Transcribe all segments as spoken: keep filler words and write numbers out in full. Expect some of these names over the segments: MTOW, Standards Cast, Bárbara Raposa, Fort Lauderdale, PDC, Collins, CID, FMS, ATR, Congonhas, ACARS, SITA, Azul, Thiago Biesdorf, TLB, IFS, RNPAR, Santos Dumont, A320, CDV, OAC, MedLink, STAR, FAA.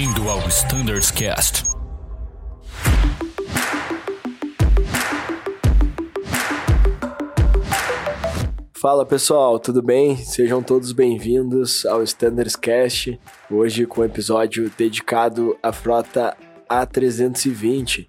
Bem-vindo ao Standards Cast. Fala pessoal, tudo bem? Sejam todos bem-vindos ao Standards Cast, hoje com um episódio dedicado à frota A trezentos e vinte.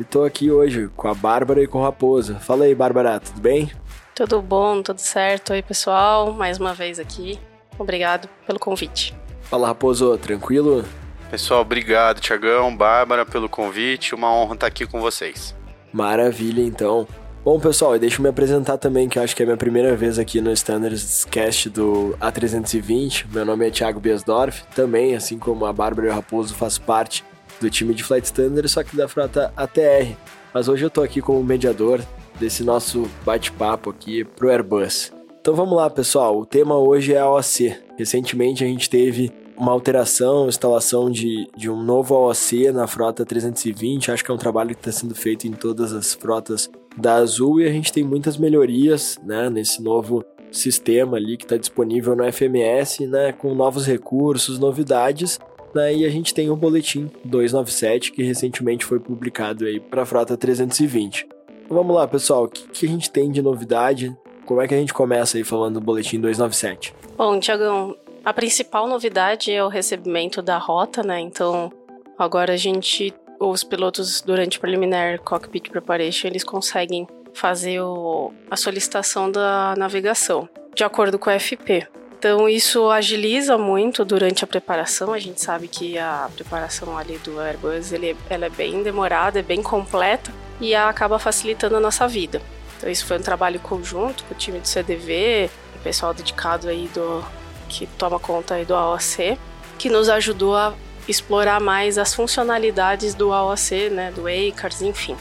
E tô aqui hoje com a Bárbara e com o Raposa. Fala aí, Bárbara, tudo bem? Tudo bom, tudo certo. Oi, pessoal, mais uma vez aqui. Obrigado pelo convite. Fala, Raposo, tranquilo? Pessoal, obrigado, Thiagão, Bárbara, pelo convite. Uma honra estar aqui com vocês. Maravilha, então. Bom, pessoal, e deixa eu me apresentar também, que eu acho que é a minha primeira vez aqui no Standards Cast do A trezentos e vinte. Meu nome é Thiago Biesdorf, também, assim como a Bárbara e o Raposo, faz parte do time de Flight Standards, só que da frota A T R. Mas hoje eu tô aqui como mediador desse nosso bate-papo aqui pro Airbus. Então vamos lá, pessoal, o tema hoje é a O A C. Recentemente a gente teve uma alteração, instalação de, de um novo O A C na frota trezentos e vinte, acho que é um trabalho que está sendo feito em todas as frotas da Azul e a gente tem muitas melhorias, né, nesse novo sistema ali que está disponível no F M S, né, com novos recursos, novidades, né, e a gente tem o boletim duzentos e noventa e sete que recentemente foi publicado aí para a frota trezentos e vinte. Vamos lá, pessoal, o que, que a gente tem de novidade? Como é que a gente começa aí falando do boletim duzentos e noventa e sete? Bom, Thiagão, a principal novidade é o recebimento da rota, né? Então, agora a gente, os pilotos, durante o preliminar Cockpit Preparation, eles conseguem fazer o, a solicitação da navegação, de acordo com a F P. Então, isso agiliza muito durante a preparação. A gente sabe que a preparação ali do Airbus, ele, ela é bem demorada, é bem completa, e acaba facilitando a nossa vida. Então isso foi um trabalho conjunto com o time do C D V, o pessoal dedicado aí do, que toma conta aí do A O C, que nos ajudou a explorar mais as funcionalidades do A O C, né, do ACARS, enfim.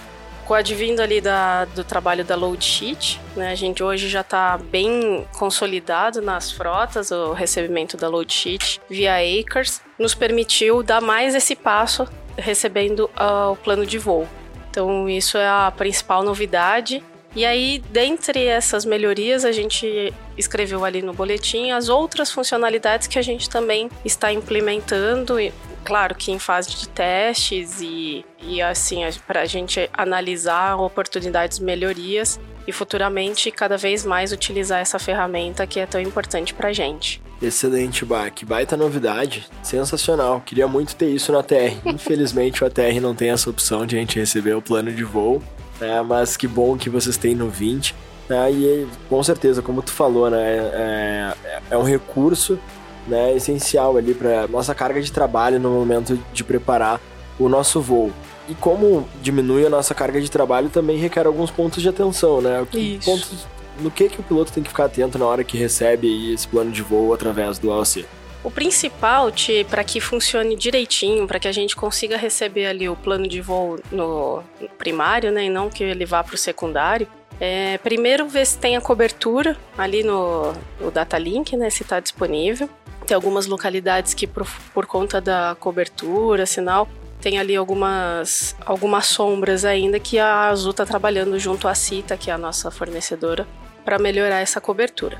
Com o advindo ali da, do trabalho da load sheet, né, a gente hoje já está bem consolidado nas frotas, o recebimento da load sheet via ACARS nos permitiu dar mais esse passo recebendo uh, o plano de voo. Então, isso é a principal novidade. E aí, dentre essas melhorias, a gente escreveu ali no boletim as outras funcionalidades que a gente também está implementando. E, claro que em fase de testes e, e assim, para a gente analisar oportunidades, melhorias e futuramente cada vez mais utilizar essa ferramenta que é tão importante para a gente. Excelente, Bá, que baita novidade, sensacional, queria muito ter isso na A T R, infelizmente o A T R não tem essa opção de a gente receber o plano de voo, né? Mas que bom que vocês têm no vinte, né? E com certeza, como tu falou, né? é, é um recurso, né, essencial ali para nossa carga de trabalho no momento de preparar o nosso voo. E como diminui a nossa carga de trabalho, também requer alguns pontos de atenção, né? Que pontos, no que, que o piloto tem que ficar atento na hora que recebe esse plano de voo através do A O C? O principal, Ti, para que funcione direitinho, para que a gente consiga receber ali o plano de voo no primário, né, e não que ele vá para o secundário, é primeiro ver se tem a cobertura ali no, no data link, né, se está disponível. Tem algumas localidades que, por, por conta da cobertura, sinal, tem ali algumas, algumas sombras ainda que a Azul está trabalhando junto à SITA, que é a nossa fornecedora, para melhorar essa cobertura.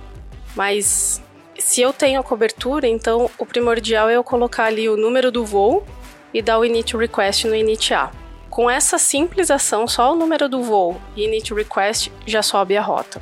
Mas se eu tenho a cobertura, então o primordial é eu colocar ali o número do voo e dar o init request no init A. Com essa simples ação, só o número do voo e init request já sobe a rota.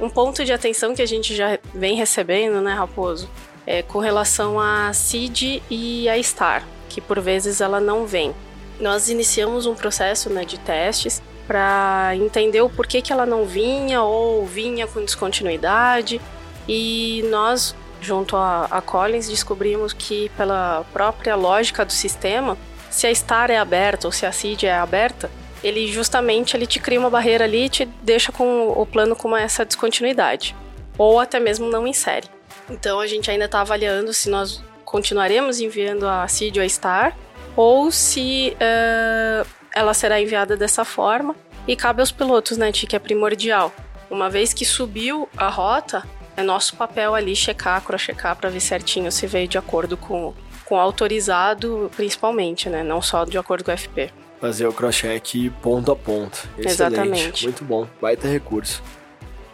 Um ponto de atenção que a gente já vem recebendo, né, Raposo, é com relação a C I D e a STAR, que por vezes ela não vem. Nós iniciamos um processo, né, de testes para entender o porquê que ela não vinha ou vinha com descontinuidade e nós, junto a, a Collins, descobrimos que pela própria lógica do sistema, se a STAR é aberta ou se a C I D é aberta, ele justamente ele te cria uma barreira ali e te deixa com o plano com essa descontinuidade ou até mesmo não insere. Então a gente ainda está avaliando se nós continuaremos enviando a C I D ou a STAR, ou se uh, ela será enviada dessa forma, e cabe aos pilotos, né, Ti, que é primordial. Uma vez que subiu a rota, é nosso papel ali checar, cross-checar, para ver certinho se veio de acordo com, com o autorizado, principalmente, né, não só de acordo com o F P. Fazer o cross-check ponto a ponto. Excelente. Exatamente. Muito bom, baita recurso.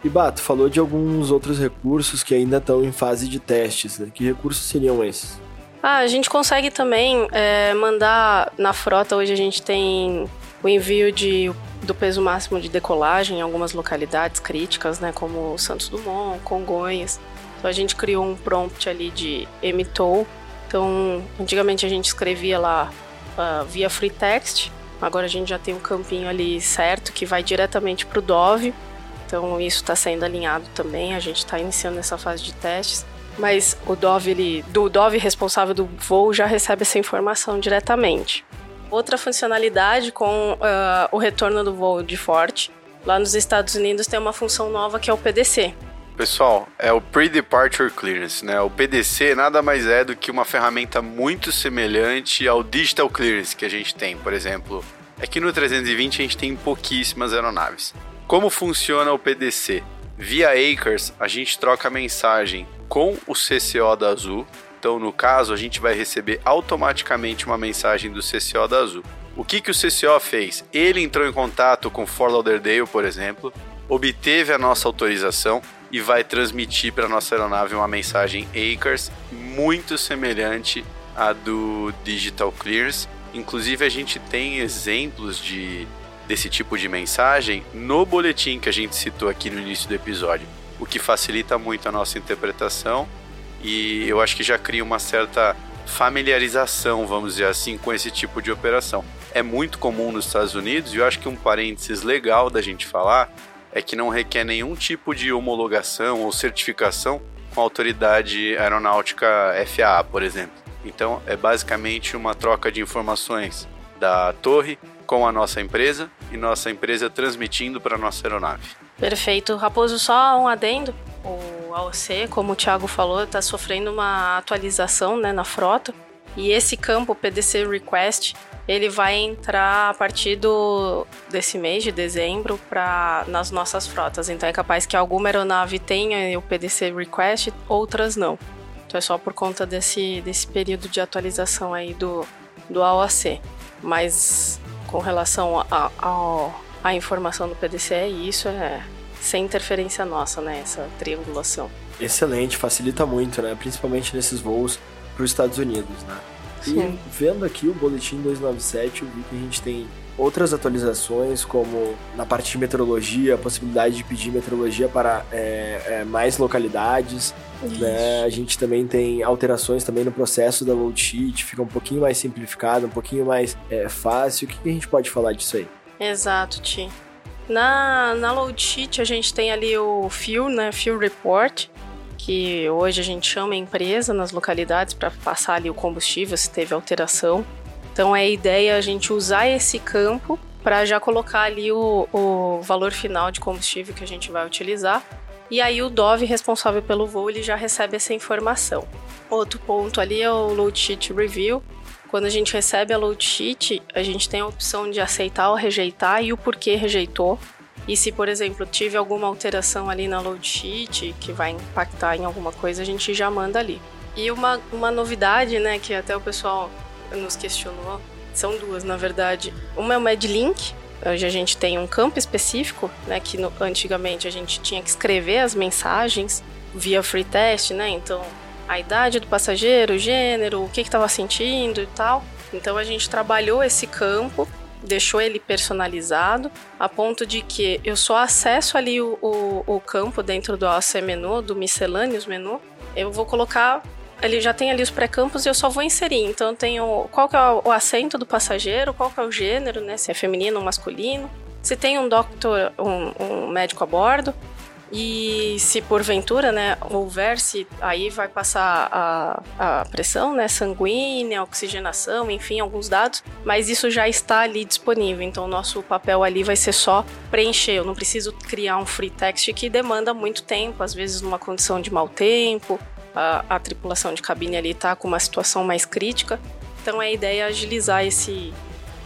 E, Bato, falou de alguns outros recursos que ainda estão em fase de testes, né? Que recursos seriam esses? Ah, a gente consegue também é, mandar na frota, hoje a gente tem o envio de, do peso máximo de decolagem em algumas localidades críticas, né, como Santos Dumont, Congonhas. Então a gente criou um prompt ali de M T O W. Então, antigamente a gente escrevia lá uh, via free text, agora a gente já tem um campinho ali certo que vai diretamente para o D O V. Então isso está sendo alinhado também, a gente está iniciando essa fase de testes. Mas o D O V, ele, do D O V responsável do voo, já recebe essa informação diretamente. Outra funcionalidade com uh, o retorno do voo de Fort, lá nos Estados Unidos tem uma função nova que é o P D C. Pessoal, é o Pre-Departure Clearance, né? O P D C nada mais é do que uma ferramenta muito semelhante ao Digital Clearance que a gente tem, por exemplo. Aqui no trezentos e vinte a gente tem pouquíssimas aeronaves. Como funciona o P D C? Via ACARS, a gente troca mensagem com o C C O da Azul. Então, no caso, a gente vai receber automaticamente uma mensagem do C C O da Azul. O que, que o C C O fez? Ele entrou em contato com Fort Lauderdale, por exemplo, obteve a nossa autorização e vai transmitir para a nossa aeronave uma mensagem ACARS muito semelhante à do Digital Clearance. Inclusive, a gente tem exemplos de... desse tipo de mensagem no boletim que a gente citou aqui no início do episódio, o que facilita muito a nossa interpretação e eu acho que já cria uma certa familiarização, vamos dizer assim, com esse tipo de operação. É muito comum nos Estados Unidos e eu acho que um parênteses legal da gente falar é que não requer nenhum tipo de homologação ou certificação com a autoridade aeronáutica F A A, por exemplo. Então é basicamente uma troca de informações da torre com a nossa empresa e nossa empresa transmitindo para a nossa aeronave. Perfeito. Raposo, só um adendo. O A O C, como o Thiago falou, está sofrendo uma atualização, né, na frota e esse campo P D C Request ele vai entrar a partir do, desse mês de dezembro pra, nas nossas frotas. Então é capaz que alguma aeronave tenha o P D C Request, outras não. Então é só por conta desse, desse período de atualização aí do, do A O C. Mas... com relação à informação do P D C, isso é sem interferência nossa, né? Essa triangulação. Excelente, facilita muito, né? Principalmente nesses voos para os Estados Unidos, né? Sim. E vendo aqui o boletim duzentos e noventa e sete, eu vi que a gente tem outras atualizações, como na parte de meteorologia, a possibilidade de pedir meteorologia para é, é, mais localidades, né? A gente também tem alterações também no processo da load sheet, fica um pouquinho mais simplificado, um pouquinho mais é, fácil. O que, que a gente pode falar disso aí? Exato, Ti. Na, na load sheet a gente tem ali o Fuel, né? Fuel Report, que hoje a gente chama a empresa nas localidades para passar ali o combustível, se teve alteração. Então, é a ideia a gente usar esse campo para já colocar ali o, o valor final de combustível que a gente vai utilizar. E aí, o D O V responsável pelo voo, ele já recebe essa informação. Outro ponto ali é o Load Sheet Review. Quando a gente recebe a Load Sheet, a gente tem a opção de aceitar ou rejeitar e o porquê rejeitou. E se, por exemplo, tive alguma alteração ali na Load Sheet que vai impactar em alguma coisa, a gente já manda ali. E uma, uma novidade, né, que até o pessoal... nos questionou, são duas na verdade. Uma é o MedLink, hoje a gente tem um campo específico, né, que no, antigamente a gente tinha que escrever as mensagens via free text, né, então a idade do passageiro, o gênero, o que que estava sentindo e tal. Então a gente trabalhou esse campo, deixou ele personalizado, a ponto de que eu só acesso ali o, o, o campo dentro do A C menu, do miscelâneos menu, eu vou colocar... ele já tem ali os pré-campos e eu só vou inserir. Então eu tenho qual que é o assento do passageiro, qual que é o gênero, né? Se é feminino ou masculino. Se tem um doctor, um, um médico a bordo. E se porventura, né, houver, se aí vai passar a, a pressão, né, sanguínea, oxigenação, enfim, alguns dados. Mas isso já está ali disponível. Então o nosso papel ali vai ser só preencher. Eu não preciso criar um free text que demanda muito tempo. Às vezes numa condição de mau tempo. A, a tripulação de cabine ali está com uma situação mais crítica. Então, a ideia é agilizar esse,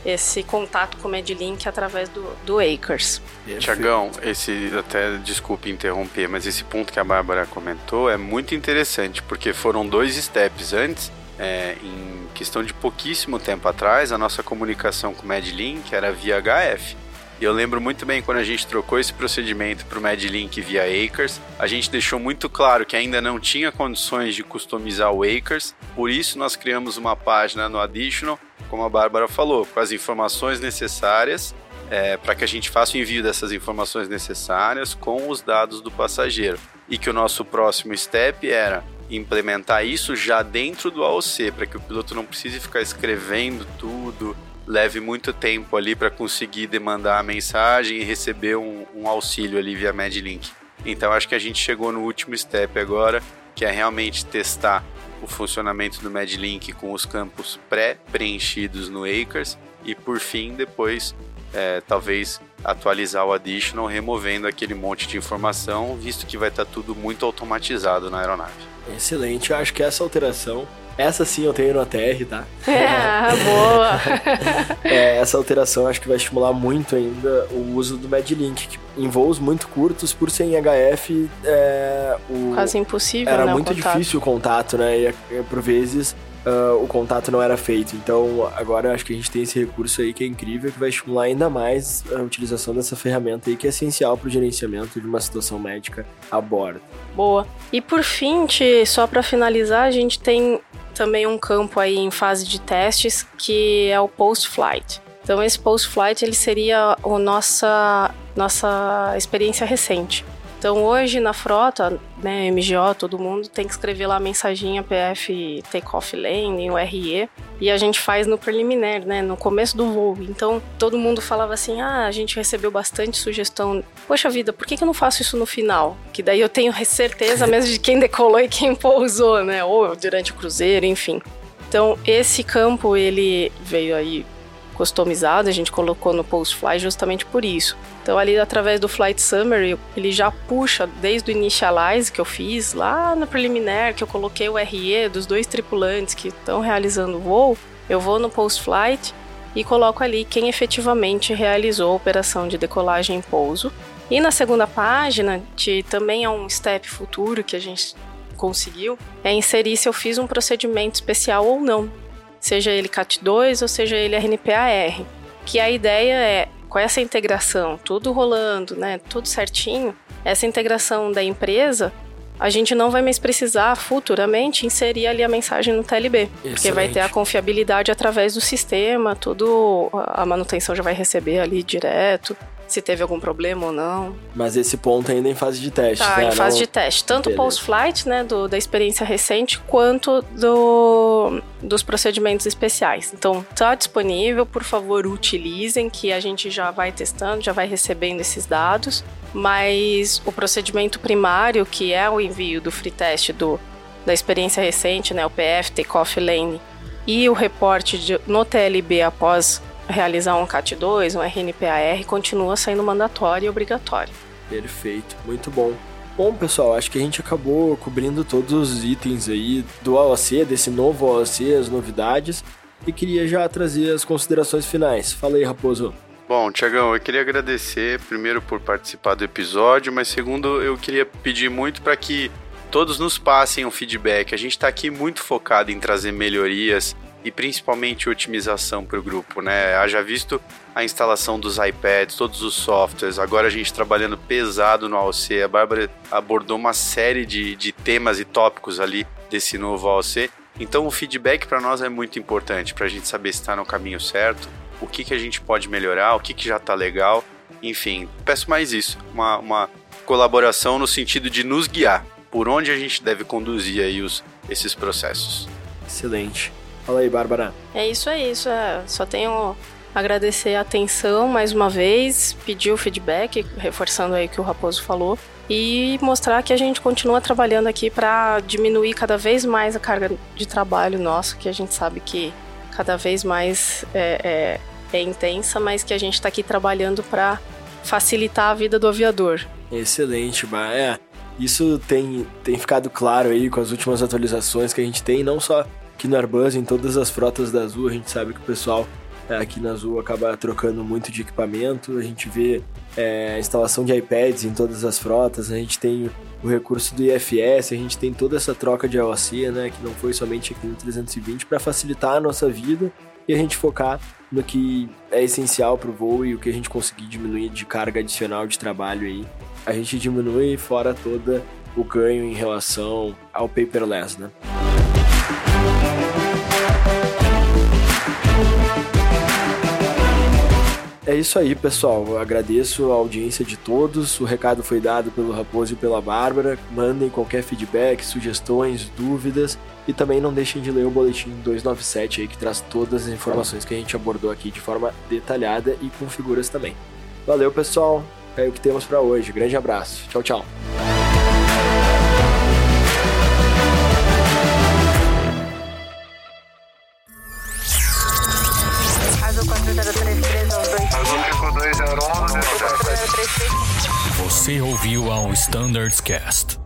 esse contato com o MedLink através do, do ACARS. Tiagão, esse, até desculpe interromper, mas esse ponto que a Bárbara comentou é muito interessante, porque foram dois steps antes, é, em questão de pouquíssimo tempo atrás, a nossa comunicação com o MedLink era via H F. E eu lembro muito bem quando a gente trocou esse procedimento para o MedLink via ACARS, a gente deixou muito claro que ainda não tinha condições de customizar o ACARS, por isso nós criamos uma página no Additional, como a Bárbara falou, com as informações necessárias, é, para que a gente faça o envio dessas informações necessárias com os dados do passageiro. E que o nosso próximo step era implementar isso já dentro do A O C, para que o piloto não precise ficar escrevendo tudo, leve muito tempo ali para conseguir demandar a mensagem e receber um, um auxílio ali via MedLink. Então acho que a gente chegou no último step agora, que é realmente testar o funcionamento do MedLink com os campos pré-preenchidos no ACARS e, por fim, depois é, talvez atualizar o Additional, removendo aquele monte de informação, visto que vai estar tudo muito automatizado na aeronave. Excelente, eu acho que essa alteração, essa sim eu tenho no A T R, tá? É, boa! É, essa alteração acho que vai estimular muito ainda o uso do MedLink, que em voos muito curtos, por ser em H F, é, o... quase impossível, era, né, muito difícil o contato, né? E, e por vezes uh, o contato não era feito. Então agora acho que a gente tem esse recurso aí que é incrível, que vai estimular ainda mais a utilização dessa ferramenta aí, que é essencial para o gerenciamento de uma situação médica a bordo. Boa! E por fim, Ti, só para finalizar, a gente tem também um campo aí em fase de testes, que é o post-flight. Então esse post-flight ele seria a nossa, nossa experiência recente. Então hoje na frota, né, M G O, todo mundo tem que escrever lá a mensaginha P F Takeoff Lane, o R E, e a gente faz no preliminar, né, no começo do voo. Então todo mundo falava assim, ah, a gente recebeu bastante sugestão, poxa vida, por que que eu não faço isso no final? Que daí eu tenho certeza mesmo de quem decolou e quem pousou, né, ou durante o cruzeiro, enfim. Então esse campo ele veio aí customizado, a gente colocou no post-flight justamente por isso. Então ali através do Flight Summary, ele já puxa desde o Initialize que eu fiz lá no preliminar, que eu coloquei o R E dos dois tripulantes que estão realizando o voo, eu vou no post-flight e coloco ali quem efetivamente realizou a operação de decolagem e pouso. E na segunda página, que também é um step futuro que a gente conseguiu, é inserir se eu fiz um procedimento especial ou não. Seja ele C A T dois ou seja ele R N P A R, que a ideia é, com essa integração, tudo rolando, né, tudo certinho, essa integração da empresa, a gente não vai mais precisar futuramente inserir ali a mensagem no T L B, excelente, porque vai ter a confiabilidade através do sistema, tudo, a manutenção já vai receber ali direto, se teve algum problema ou não. Mas esse ponto ainda é em fase de teste, tá, né? Em fase não... de teste. Tanto o post-flight, né, do, da experiência recente, quanto do, dos procedimentos especiais. Então, tá disponível, por favor, utilizem, que a gente já vai testando, já vai recebendo esses dados, mas o procedimento primário, que é o envio do free test do, da experiência recente, né, o P F, Takeoff Lane, e o reporte de, no T L B após realizar um C A T dois, um R N P A R, continua sendo mandatório e obrigatório. Perfeito, muito bom. Bom, pessoal, acho que a gente acabou cobrindo todos os itens aí do A O C, desse novo A O C, as novidades, e queria já trazer as considerações finais. Fala aí, Raposo. Bom, Thiagão, eu queria agradecer, primeiro, por participar do episódio, mas segundo, eu queria pedir muito para que todos nos passem um feedback. A gente está aqui muito focado em trazer melhorias, e principalmente otimização para o grupo, né? Haja visto a instalação dos iPads, todos os softwares, agora a gente trabalhando pesado no A O C, a Bárbara abordou uma série de, de temas e tópicos ali desse novo A O C, então o feedback para nós é muito importante, para a gente saber se está no caminho certo, o que, que a gente pode melhorar, o que, que já está legal, enfim, peço mais isso, uma, uma colaboração no sentido de nos guiar, por onde a gente deve conduzir aí os, esses processos. Excelente. Fala aí, Bárbara. É isso, é isso. É. Só tenho a agradecer a atenção mais uma vez, pedir o feedback, reforçando aí o que o Raposo falou, e mostrar que a gente continua trabalhando aqui para diminuir cada vez mais a carga de trabalho nosso, que a gente sabe que cada vez mais é, é, é intensa, mas que a gente está aqui trabalhando para facilitar a vida do aviador. Excelente, Bá. É, isso tem, tem ficado claro aí com as últimas atualizações que a gente tem, não só aqui no Airbus, em todas as frotas da Azul, a gente sabe que o pessoal é, aqui na Azul acaba trocando muito de equipamento, a gente vê é, a instalação de iPads em todas as frotas, a gente tem o recurso do I F S, a gente tem toda essa troca de A O C, né, que não foi somente aqui no trezentos e vinte, para facilitar a nossa vida e a gente focar do que é essencial para o voo e o que a gente conseguir diminuir de carga adicional de trabalho aí. A gente diminui fora todo o ganho em relação ao paperless, né? É isso aí, pessoal. Eu agradeço a audiência de todos. O recado foi dado pelo Raposo e pela Bárbara. Mandem qualquer feedback, sugestões, dúvidas. E também não deixem de ler o boletim duzentos e noventa e sete, aí, que traz todas as informações que a gente abordou aqui de forma detalhada e com figuras também. Valeu, pessoal. É o que temos para hoje. Grande abraço. Tchau, tchau. Você ouviu ao Standards Cast.